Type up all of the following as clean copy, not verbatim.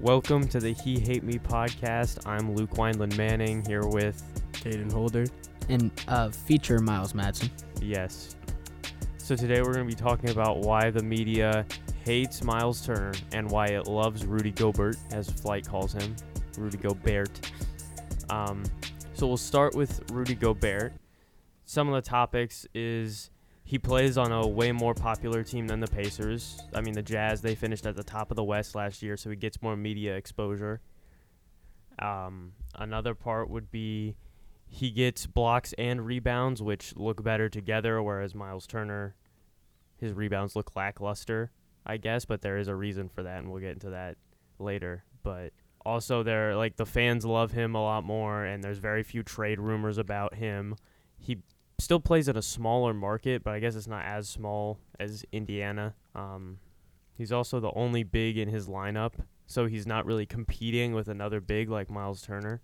Welcome to the He Hate Me podcast. I'm Luc Wineland-Moening here with Cayden Holder and feature Miles Madsen. Yes. So today we're going to be talking about why the media hates Myles Turner and why it loves Rudy Gobert, as Flight calls him, Rudy Gobert. So we'll start with Rudy Gobert. Some of the topics is he plays on a way more popular team than the Pacers. I mean, the Jazz, they finished at the top of the West last year, so he gets more media exposure. Another part would be he gets blocks and rebounds, which look better together, whereas Myles Turner, his rebounds look lackluster, I guess, but there is a reason for that, and we'll get into that later. But also, the fans love him a lot more, and there's very few trade rumors about him. He still plays at a smaller market, but I guess it's not as small as Indiana. He's also the only big in his lineup, so he's not really competing with another big like Myles Turner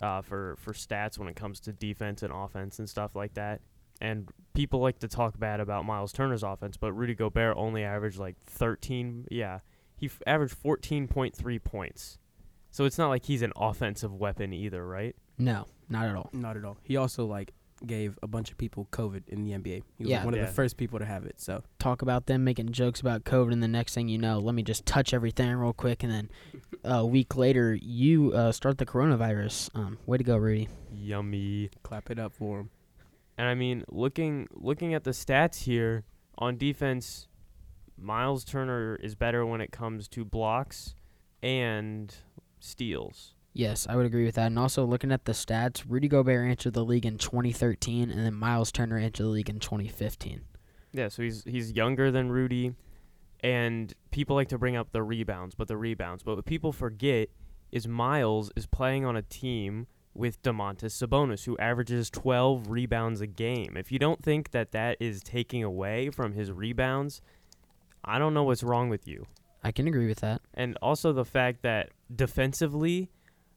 for stats when it comes to defense and offense and stuff like that. And people like to talk bad about Myles Turner's offense, but Rudy Gobert only averaged like 13. Yeah, he averaged 14.3 points. So it's not like he's an offensive weapon either, right? No, not at all. Not at all. He also gave a bunch of people COVID in the NBA. He was one of the first people to have it. So talk about them making jokes about COVID, and the next thing you know, let me just touch everything real quick, and then a week later you start the coronavirus. Way to go, Rudy. Yummy. Clap it up for him. And I mean, looking at the stats here on defense, Myles Turner is better when it comes to blocks and steals. Yes, I would agree with that. And also, looking at the stats, Rudy Gobert entered the league in 2013, and then Myles Turner entered the league in 2015. Yeah, so he's younger than Rudy, and people like to bring up the rebounds, but what people forget is Myles is playing on a team with Domantas Sabonis, who averages 12 rebounds a game. If you don't think that is taking away from his rebounds, I don't know what's wrong with you. I can agree with that. And also the fact that defensively,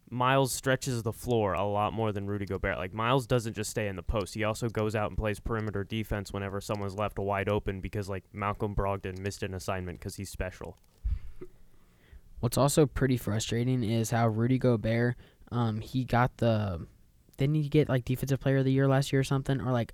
Myles stretches the floor a lot more than Rudy Gobert. Myles doesn't just stay in the post. He also goes out and plays perimeter defense whenever someone's left wide open because, Malcolm Brogdon missed an assignment because he's special. What's also pretty frustrating is how Rudy Gobert, didn't he get, Defensive Player of the Year last year or something? Or,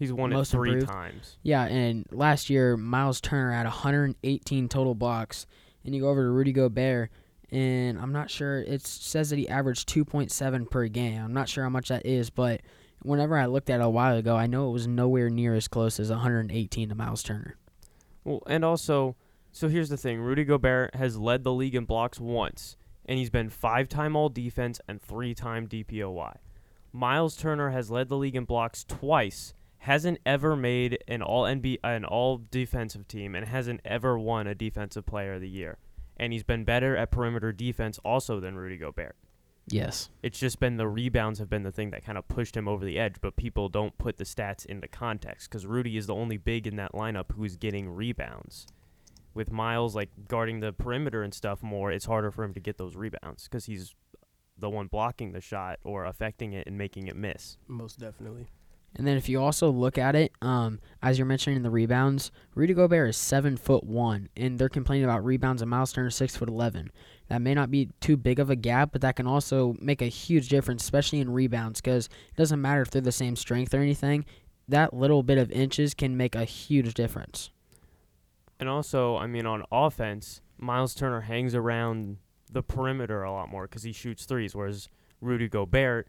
he's won it three times. Yeah, and last year, Myles Turner had 118 total blocks. And you go over to Rudy Gobert, and I'm not sure. It says that he averaged 2.7 per game. I'm not sure how much that is, but whenever I looked at it a while ago, I know it was nowhere near as close as 118 to Myles Turner. Well, and also, so here's the thing. Rudy Gobert has led the league in blocks once, and he's been 5-time All-Defense and 3-time DPOY. Myles Turner has led the league in blocks twice, hasn't ever made an all-defensive team, and hasn't ever won a Defensive Player of the Year. And he's been better at perimeter defense also than Rudy Gobert. Yes. It's just been the rebounds have been the thing that kind of pushed him over the edge, but people don't put the stats into context because Rudy is the only big in that lineup who's getting rebounds. With Myles, guarding the perimeter and stuff more, it's harder for him to get those rebounds because he's the one blocking the shot or affecting it and making it miss. Most definitely. And then if you also look at it, as you're mentioning the rebounds, Rudy Gobert is 7'1", and they're complaining about rebounds, and Myles Turner 6'11". That may not be too big of a gap, but that can also make a huge difference, especially in rebounds, because it doesn't matter if they're the same strength or anything. That little bit of inches can make a huge difference. And also, on offense, Myles Turner hangs around the perimeter a lot more because he shoots threes, whereas Rudy Gobert,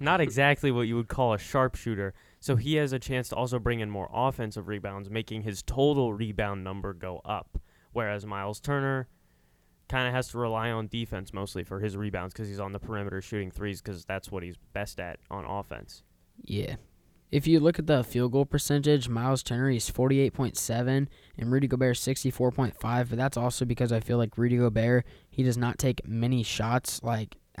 not exactly what you would call a sharpshooter, so he has a chance to also bring in more offensive rebounds, making his total rebound number go up, whereas Myles Turner kind of has to rely on defense mostly for his rebounds because he's on the perimeter shooting threes because that's what he's best at on offense. Yeah. If you look at the field goal percentage, Myles Turner is 48.7% and Rudy Gobert 64.5%, but that's also because I feel like Rudy Gobert, he does not take many shots,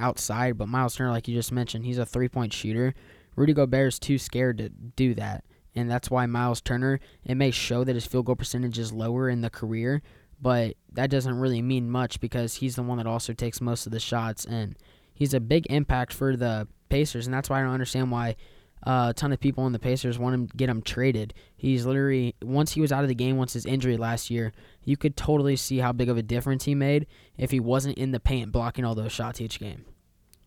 outside, but Myles Turner, you just mentioned, he's a three-point shooter. Rudy Gobert is too scared to do that, and that's why Myles Turner, it may show that his field goal percentage is lower in the career, but that doesn't really mean much because he's the one that also takes most of the shots, and he's a big impact for the Pacers, and that's why I don't understand why A ton of people in the Pacers want him, get him traded. He's literally, once he was out of the game, once his injury last year, you could totally see how big of a difference he made if he wasn't in the paint blocking all those shots each game.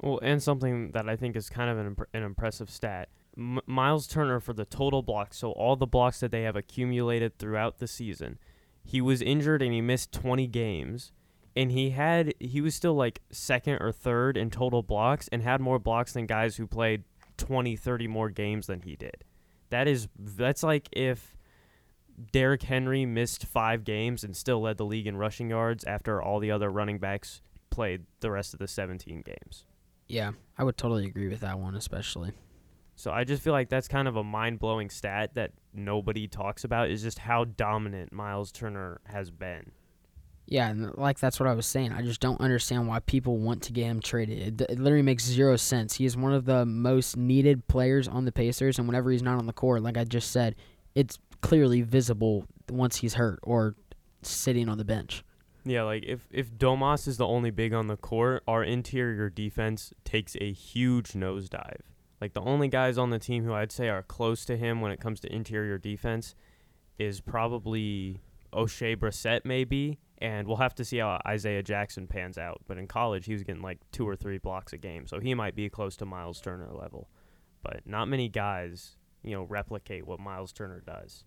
Well, and something that I think is kind of an impressive stat, Myles Turner for the total blocks, so all the blocks that they have accumulated throughout the season, he was injured and he missed 20 games. And he was still like second or third in total blocks and had more blocks than guys who played 20, 30 more games than he did. That's like if Derrick Henry missed 5 games and still led the league in rushing yards after all the other running backs played the rest of the 17 games. Yeah, I would totally agree with that one especially. So I just feel like that's kind of a mind-blowing stat that nobody talks about, is just how dominant Myles Turner has been. Yeah, and like that's what I was saying. I just don't understand why people want to get him traded. It literally makes zero sense. He is one of the most needed players on the Pacers, and whenever he's not on the court, like I just said, it's clearly visible once he's hurt or sitting on the bench. Yeah, like if Domas is the only big on the court, our interior defense takes a huge nosedive. Like the only guys on the team who I'd say are close to him when it comes to interior defense is probably Oshae Brissett maybe, and we'll have to see how Isaiah Jackson pans out. But in college, he was getting like 2 or 3 blocks a game, so he might be close to Myles Turner level. But not many guys, replicate what Myles Turner does.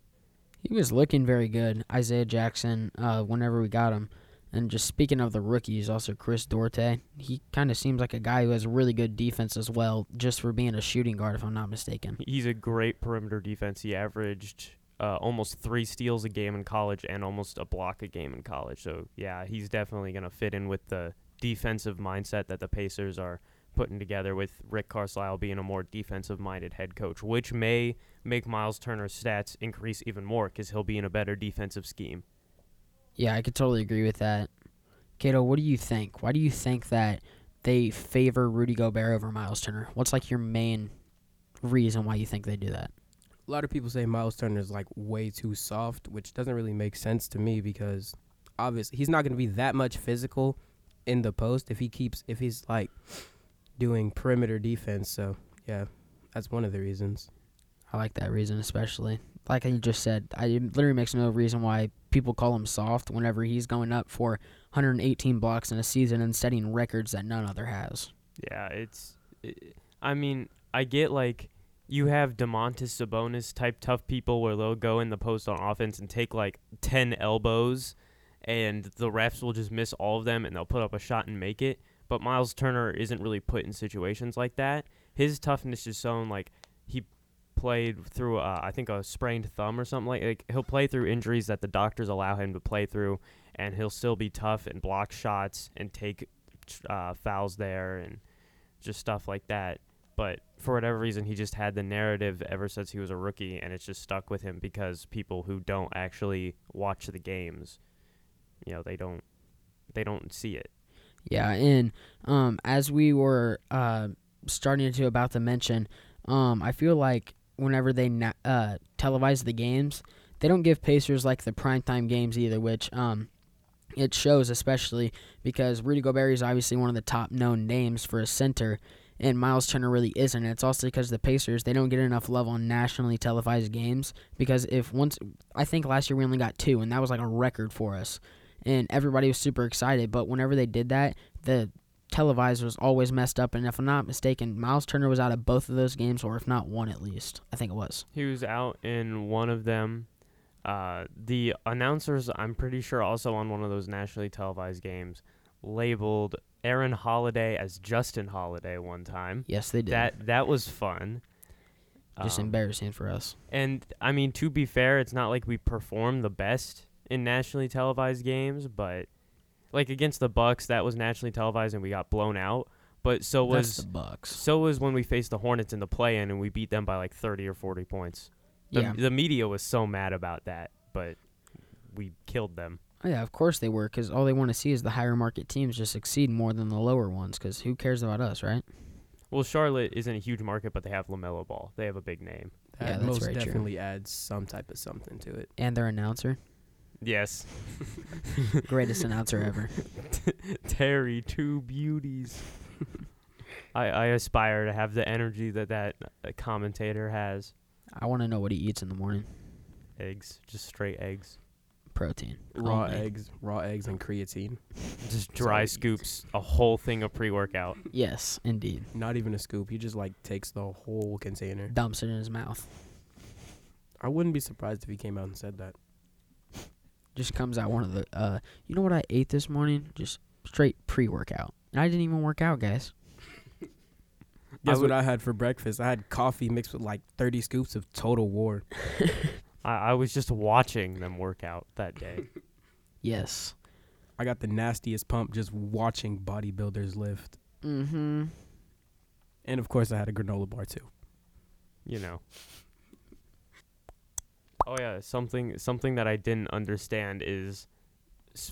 He was looking very good, Isaiah Jackson, whenever we got him. And just speaking of the rookies, also Chris Duarte, he kind of seems like a guy who has really good defense as well, just for being a shooting guard, if I'm not mistaken. He's a great perimeter defense. He averaged almost 3 steals a game in college and almost a block a game in college. So, yeah, he's definitely going to fit in with the defensive mindset that the Pacers are putting together, with Rick Carlisle being a more defensive-minded head coach, which may make Myles Turner's stats increase even more because he'll be in a better defensive scheme. Yeah, I could totally agree with that. Cato, what do you think? Why do you think that they favor Rudy Gobert over Myles Turner? What's like your main reason why you think they do that? A lot of people say Myles Turner is like way too soft, which doesn't really make sense to me because obviously he's not going to be that much physical in the post if he's like doing perimeter defense. So, yeah, that's one of the reasons. I like that reason especially. Like you just said, it literally makes no reason why people call him soft whenever he's going up for 118 blocks in a season and setting records that none other has. Yeah, I get like you have Domantas Sabonis type tough people where they'll go in the post on offense and take like 10 elbows and the refs will just miss all of them and they'll put up a shot and make it. But Myles Turner isn't really put in situations like that. His toughness is shown like he played through I think a sprained thumb or something like he'll play through injuries that the doctors allow him to play through, and he'll still be tough and block shots and take fouls there and just stuff like that. But for whatever reason, he just had the narrative ever since he was a rookie, and it's just stuck with him because people who don't actually watch the games, they don't see it. Yeah, and as we were about to mention, I feel like whenever they televise the games, they don't give Pacers like the primetime games either, which it shows especially because Rudy Gobert is obviously one of the top known names for a center, and Myles Turner really isn't. And it's also because the Pacers, they don't get enough love on nationally televised games because I think last year we only got 2, and that was like a record for us, and everybody was super excited. But whenever they did that, the televised was always messed up, and if I'm not mistaken, Myles Turner was out of both of those games, or if not one at least. I think it was. He was out in one of them. The announcers, I'm pretty sure also on one of those nationally televised games, labeled Aaron Holiday as Justin Holliday one time. Yes, they did. That was fun. Just embarrassing for us. And, to be fair, it's not like we perform the best in nationally televised games, but like against the Bucks, that was nationally televised and we got blown out. But so was the Bucks. So was when we faced the Hornets in the play-in and we beat them by like 30 or 40 points. The media was so mad about that, but we killed them. Yeah, of course they were, because all they want to see is the higher market teams just succeed more than the lower ones, because who cares about us, right? Well, Charlotte isn't a huge market, but they have LaMelo Ball. They have a big name. That that's most very definitely true. Adds some type of something to it. And their announcer. Yes. Greatest announcer ever. Terry, two beauties. I aspire to have the energy that commentator has. I want to know what he eats in the morning. Eggs, just straight eggs. Protein. Raw eggs and creatine. Just dry scoops, a whole thing of pre-workout. Yes, indeed. Not even a scoop. He just takes the whole container. Dumps it in his mouth. I wouldn't be surprised if he came out and said that. Just comes out one of the, you know what I ate this morning? Just straight pre-workout. And I didn't even work out, guys. Guess what I had for breakfast? I had coffee mixed with 30 scoops of Total War. I was just watching them work out that day. Yes. I got the nastiest pump just watching bodybuilders lift. Mm-hmm. And, of course, I had a granola bar, too. You know. Oh, yeah, something that I didn't understand is,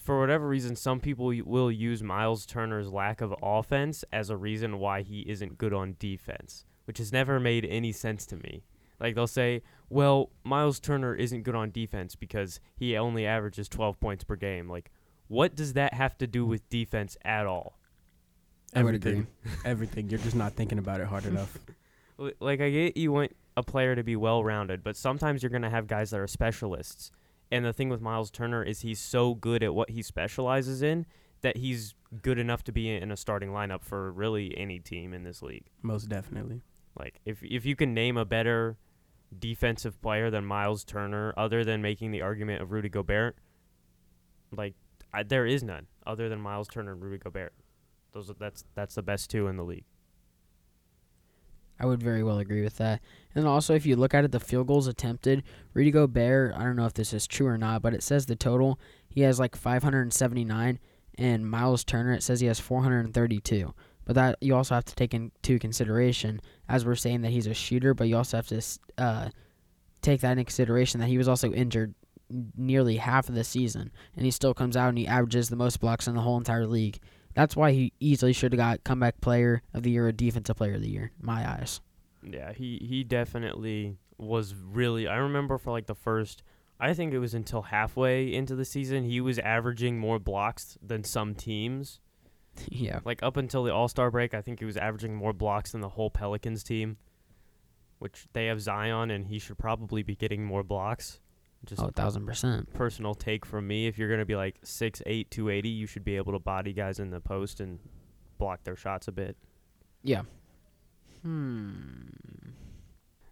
for whatever reason, some people will use Myles Turner's lack of offense as a reason why he isn't good on defense, which has never made any sense to me. They'll say, well, Myles Turner isn't good on defense because he only averages 12 points per game. What does that have to do with defense at all? Everything. Everything. You're just not thinking about it hard enough. I get you want a player to be well-rounded, but sometimes you're going to have guys that are specialists. And the thing with Myles Turner is he's so good at what he specializes in that he's good enough to be in a starting lineup for really any team in this league. Most definitely. If you can name a better defensive player than Myles Turner, other than making the argument of Rudy Gobert, there is none other than Myles Turner and Rudy Gobert. That's the best two in the league. I would very well agree with that. And also, if you look at it, the field goals attempted, Rudy Gobert, I don't know if this is true or not, but it says the total, he has 579, and Myles Turner, it says he has 432. But that you also have to take into consideration, as we're saying that he's a shooter, but you also have to take that into consideration that he was also injured nearly half of the season, and he still comes out and he averages the most blocks in the whole entire league. That's why he easily should have got comeback player of the year or defensive player of the year, in my eyes. Yeah, he definitely was really – I remember for the first – I think it was until halfway into the season, he was averaging more blocks than some teams. Yeah. Up until the All-Star break, I think he was averaging more blocks than the whole Pelicans team, which they have Zion, and he should probably be getting more blocks. Just 1,000%. Personal take from me. If you're going to be 6'8", 280, you should be able to body guys in the post and block their shots a bit. Yeah.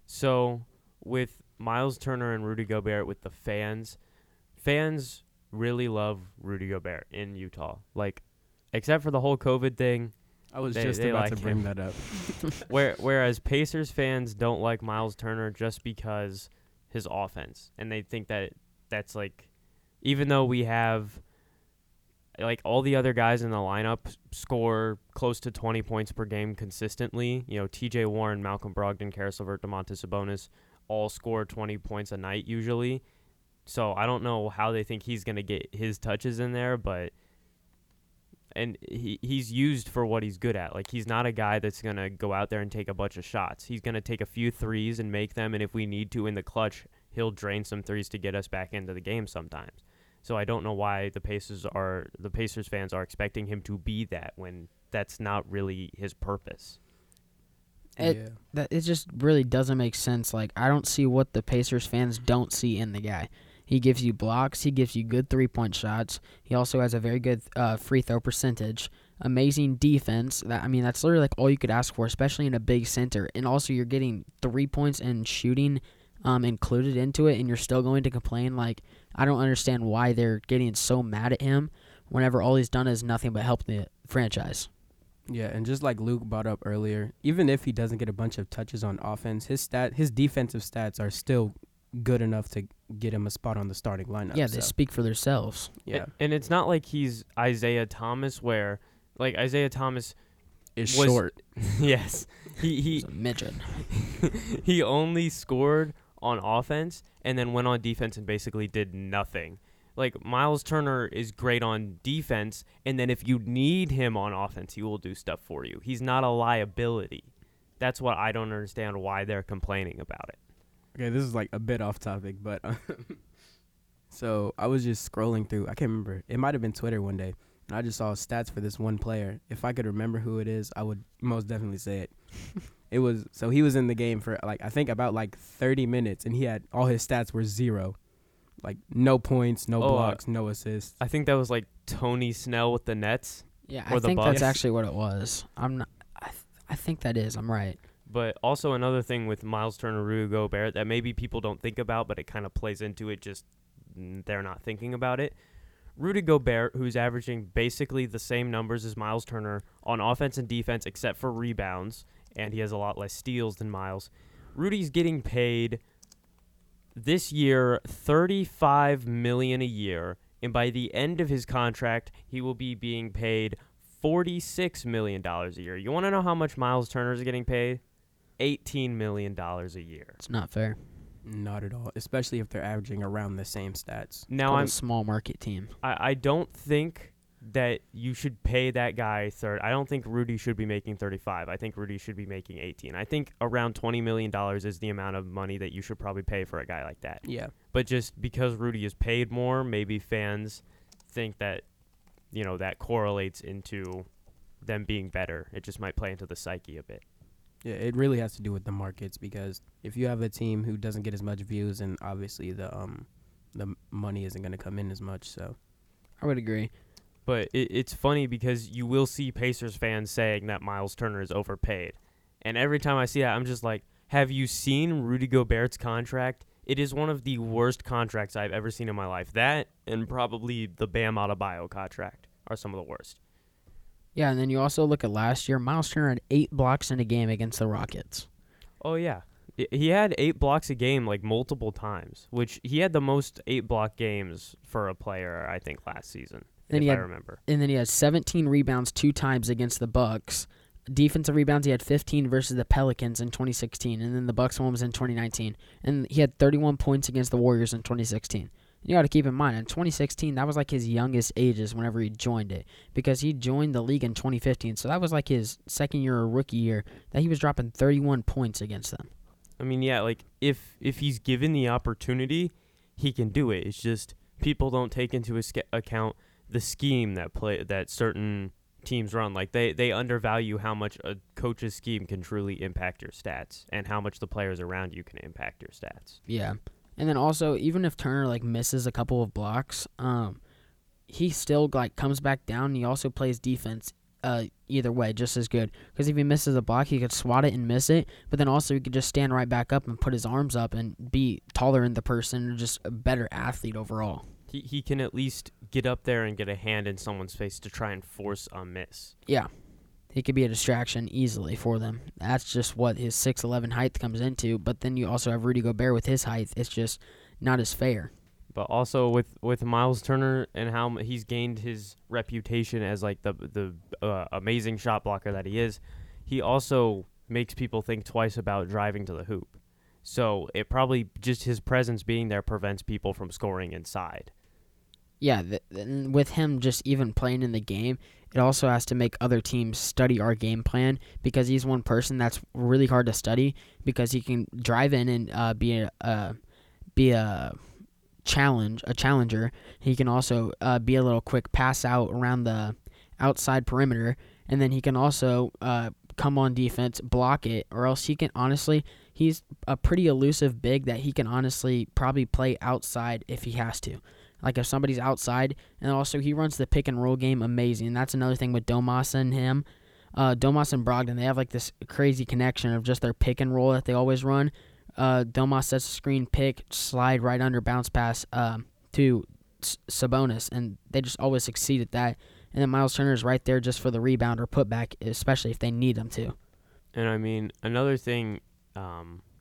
So with Myles Turner and Rudy Gobert, with the fans really love Rudy Gobert in Utah. Except for the whole COVID thing. I was just about to bring that up. Whereas Pacers fans don't like Myles Turner just because his offense. And they think that that's even though we have all the other guys in the lineup score close to 20 points per game consistently, TJ Warren, Malcolm Brogdon, Caris LeVert, Domantas Sabonis all score 20 points a night usually. So I don't know how they think he's going to get his touches in there, but and he's used for what he's good at. He's not a guy that's going to go out there and take a bunch of shots. He's going to take a few threes and make them, and if we need to in the clutch, he'll drain some threes to get us back into the game sometimes. So I don't know why the Pacers fans are expecting him to be that when that's not really his purpose. It just really doesn't make sense. I don't see what the Pacers fans don't see in the guy. He gives you blocks. He gives you good three-point shots. He also has a very good free throw percentage. Amazing defense. That's literally all you could ask for, especially in a big center. And also, you're getting 3 points and shooting included into it, and you're still going to complain. I don't understand why they're getting so mad at him whenever all he's done is nothing but help the franchise. Yeah, and just like Luke brought up earlier, even if he doesn't get a bunch of touches on offense, his defensive stats are still good enough to get him a spot on the starting lineup. Yeah, they speak for themselves. Yeah. And it's not like he's Isaiah Thomas where Isaiah Thomas is short. Yes. He's a midget. He only scored on offense and then went on defense and basically did nothing. Myles Turner is great on defense, and then if you need him on offense, he will do stuff for you. He's not a liability. That's what I don't understand why they're complaining about it. Okay, this is a bit off topic, but so I was just scrolling through. I can't remember. It might have been Twitter one day. And I just saw stats for this one player. If I could remember who it is, I would most definitely say it. He was in the game for about 30 minutes, and he had all his stats were zero. Like, no points, no blocks, no assists. I think that was, Tony Snell with the Nets. Yeah, I think that's actually what it was. I think that is. I'm right. But also another thing with Myles Turner, Rudy Gobert, that maybe people don't think about, but it kind of plays into it, just they're not thinking about it. Rudy Gobert, who's averaging basically the same numbers as Myles Turner on offense and defense except for rebounds, and he has a lot less steals than Myles. Rudy's getting paid this year $35 million a year, and by the end of his contract, he will be being paid $46 million a year. You want to know how much Myles Turner is getting paid? $18 million a year. It's not fair. Not at all, especially if they're averaging around the same stats. Now, I'm a small market team. I don't think that you should pay that guy $30. I don't think Rudy should be making $35. I think Rudy should be making $18. I think around $20 million is the amount of money that you should probably pay for a guy like that. Yeah. But just because Rudy is paid more, maybe fans think that, that correlates into them being better. It just might play into the psyche a bit. Yeah, it really has to do with the markets, because if you have a team who doesn't get as much views, and obviously the money isn't going to come in as much, so I would agree. But it's funny because you will see Pacers fans saying that Myles Turner is overpaid. And every time I see that, I'm just like, have you seen Rudy Gobert's contract? It is one of the worst contracts I've ever seen in my life. That and probably the Bam Adebayo contract are some of the worst. Yeah, and then you also look at last year. Myles Turner had 8 blocks in a game against the Rockets. Oh, yeah. He had 8 blocks a game, multiple times, which he had the most 8-block games for a player, I think, last season, I remember. And then he had 17 rebounds 2 times against the Bucks. Defensive rebounds, he had 15 versus the Pelicans in 2016, and then the Bucks one was in 2019. And he had 31 points against the Warriors in 2016. You got to keep in mind, in 2016, that was his youngest ages whenever he joined it, because he joined the league in 2015. So that was his second year or rookie year that he was dropping 31 points against them. I mean, yeah, if he's given the opportunity, he can do it. It's just people don't take into account the scheme that certain teams run. They undervalue how much a coach's scheme can truly impact your stats and how much the players around you can impact your stats. Yeah. And then also, even if Turner, misses a couple of blocks, he still, comes back down, and he also plays defense either way just as good. Because if he misses a block, he could swat it and miss it, but then also he could just stand right back up and put his arms up and be taller than the person and just a better athlete overall. He can at least get up there and get a hand in someone's face to try and force a miss. Yeah. He could be a distraction easily for them. That's just what his 6'11" height comes into. But then you also have Rudy Gobert with his height. It's just not as fair. But also with Myles Turner and how he's gained his reputation as the amazing shot blocker that he is, he also makes people think twice about driving to the hoop. So it probably just his presence being there prevents people from scoring inside. Yeah, and with him just even playing in the game, it also has to make other teams study our game plan, because he's one person that's really hard to study, because he can drive in and be a challenger. He can also be a little quick pass out around the outside perimeter, and then he can also come on defense, block it, or else he can honestly – he's a pretty elusive big that he can honestly probably play outside if he has to. If somebody's outside, and also he runs the pick-and-roll game amazing. That's another thing with Domas and him. Domas and Brogdon, they have, this crazy connection of just their pick-and-roll that they always run. Domas sets a screen pick, slide right under, bounce pass to Sabonis, and they just always succeed at that. And then Myles Turner is right there just for the rebound or putback, especially if they need him to. And, another thing,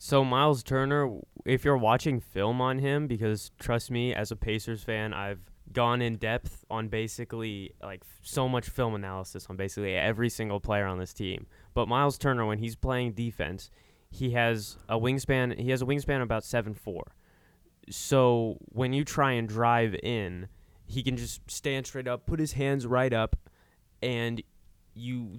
so Myles Turner, if you're watching film on him, because trust me, as a Pacers fan, I've gone in depth on basically so much film analysis on basically every single player on this team. But Myles Turner, when he's playing defense, he has a wingspan about 7'4". So when you try and drive in, he can just stand straight up, put his hands right up, and you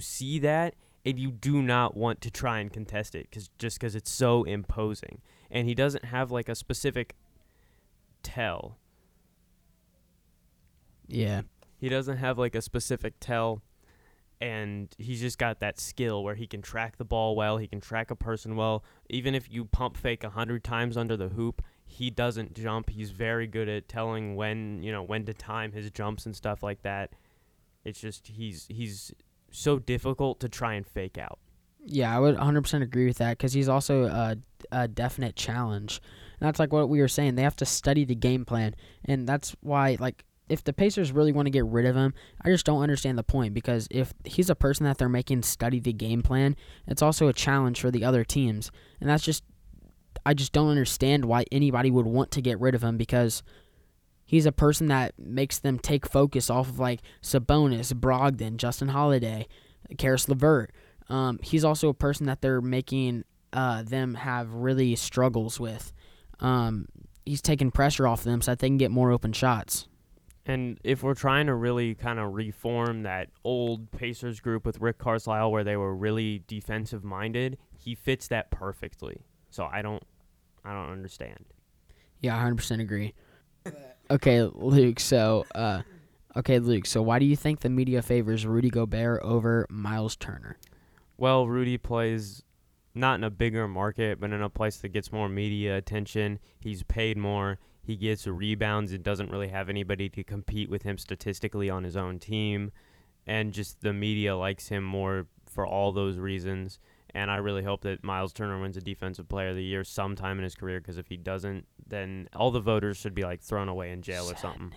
see that. And you do not want to try and contest it because it's so imposing. And he doesn't have, a specific tell. Yeah. He doesn't have like a specific tell, and he's just got that skill where he can track the ball well, he can track a person well. Even if you pump fake 100 times under the hoop, he doesn't jump. He's very good at telling when, you know, when to time his jumps and stuff like that. It's just he's so difficult to try and fake out. Yeah, I would 100% agree with that, because he's also a definite challenge. And that's like what we were saying. They have to study the game plan, and that's why, like, if the Pacers really want to get rid of him, I just don't understand the point, because if he's a person that they're making study the game plan, it's also a challenge for the other teams. And that's just – I just don't understand why anybody would want to get rid of him, because – he's a person that makes them take focus off of, like, Sabonis, Brogdon, Justin Holliday, Caris LeVert. He's also a person that they're making them have really struggles with. He's taking pressure off them so that they can get more open shots. And if we're trying to really kind of reform that old Pacers group with Rick Carlisle where they were really defensive-minded, he fits that perfectly. So I don't understand. Yeah, I 100% agree. Okay, Luke, so why do you think the media favors Rudy Gobert over Myles Turner? Well, Rudy plays not in a bigger market, but in a place that gets more media attention. He's paid more. He gets rebounds and doesn't really have anybody to compete with him statistically on his own team. And just the media likes him more for all those reasons. And I really hope that Myles Turner wins a Defensive Player of the Year sometime in his career, because if he doesn't, then all the voters should be, like, thrown away in jail or something.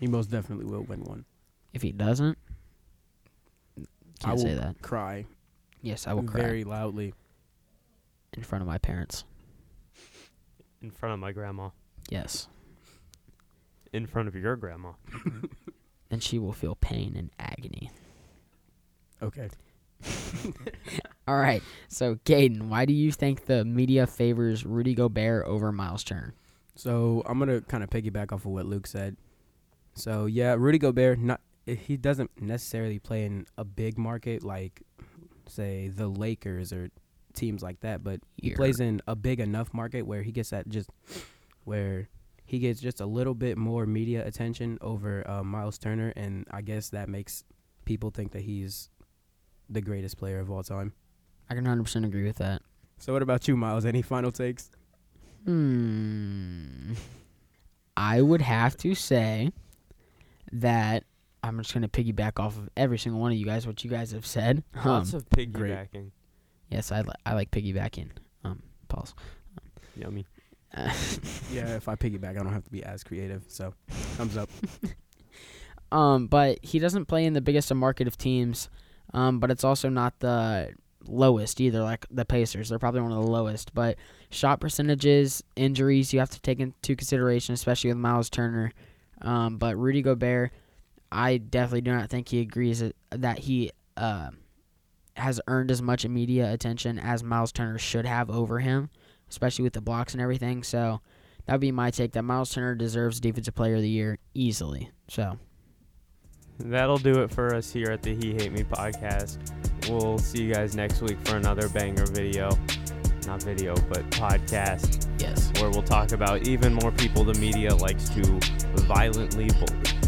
He most definitely will win one. If he doesn't, I will cry. Yes, I will cry. Very loudly. In front of my parents. In front of my grandma. Yes. In front of your grandma. And she will feel pain and agony. Okay. All right, so Cayden, why do you think the media favors Rudy Gobert over Myles Turner? So I'm gonna kind of piggyback off of what Luke said. So yeah, Rudy Gobert, he doesn't necessarily play in a big market like, say, the Lakers or teams like that, but he plays in a big enough market where he gets just a little bit more media attention over Myles Turner, and I guess that makes people think that he's the greatest player of all time. I can 100% agree with that. So what about you, Miles? Any final takes? I would have to say that I'm just going to piggyback off of every single one of you guys, what you guys have said. Lots of piggybacking. Great. Yes, I like piggybacking. Pause. Yummy. Yeah, if I piggyback, I don't have to be as creative, so thumbs up. But he doesn't play in the biggest market of teams. But it's also not the lowest either, like the Pacers. They're probably one of the lowest. But shot percentages, injuries, you have to take into consideration, especially with Myles Turner. But Rudy Gobert, I definitely do not think he agrees that he has earned as much media attention as Myles Turner should have over him, especially with the blocks and everything. So that would be my take, that Myles Turner deserves Defensive Player of the Year easily. So that'll do it for us here at the He Hate Me podcast. We'll see you guys next week for another banger video. Not video, but podcast. Yes. Where we'll talk about even more people the media likes to violently bully.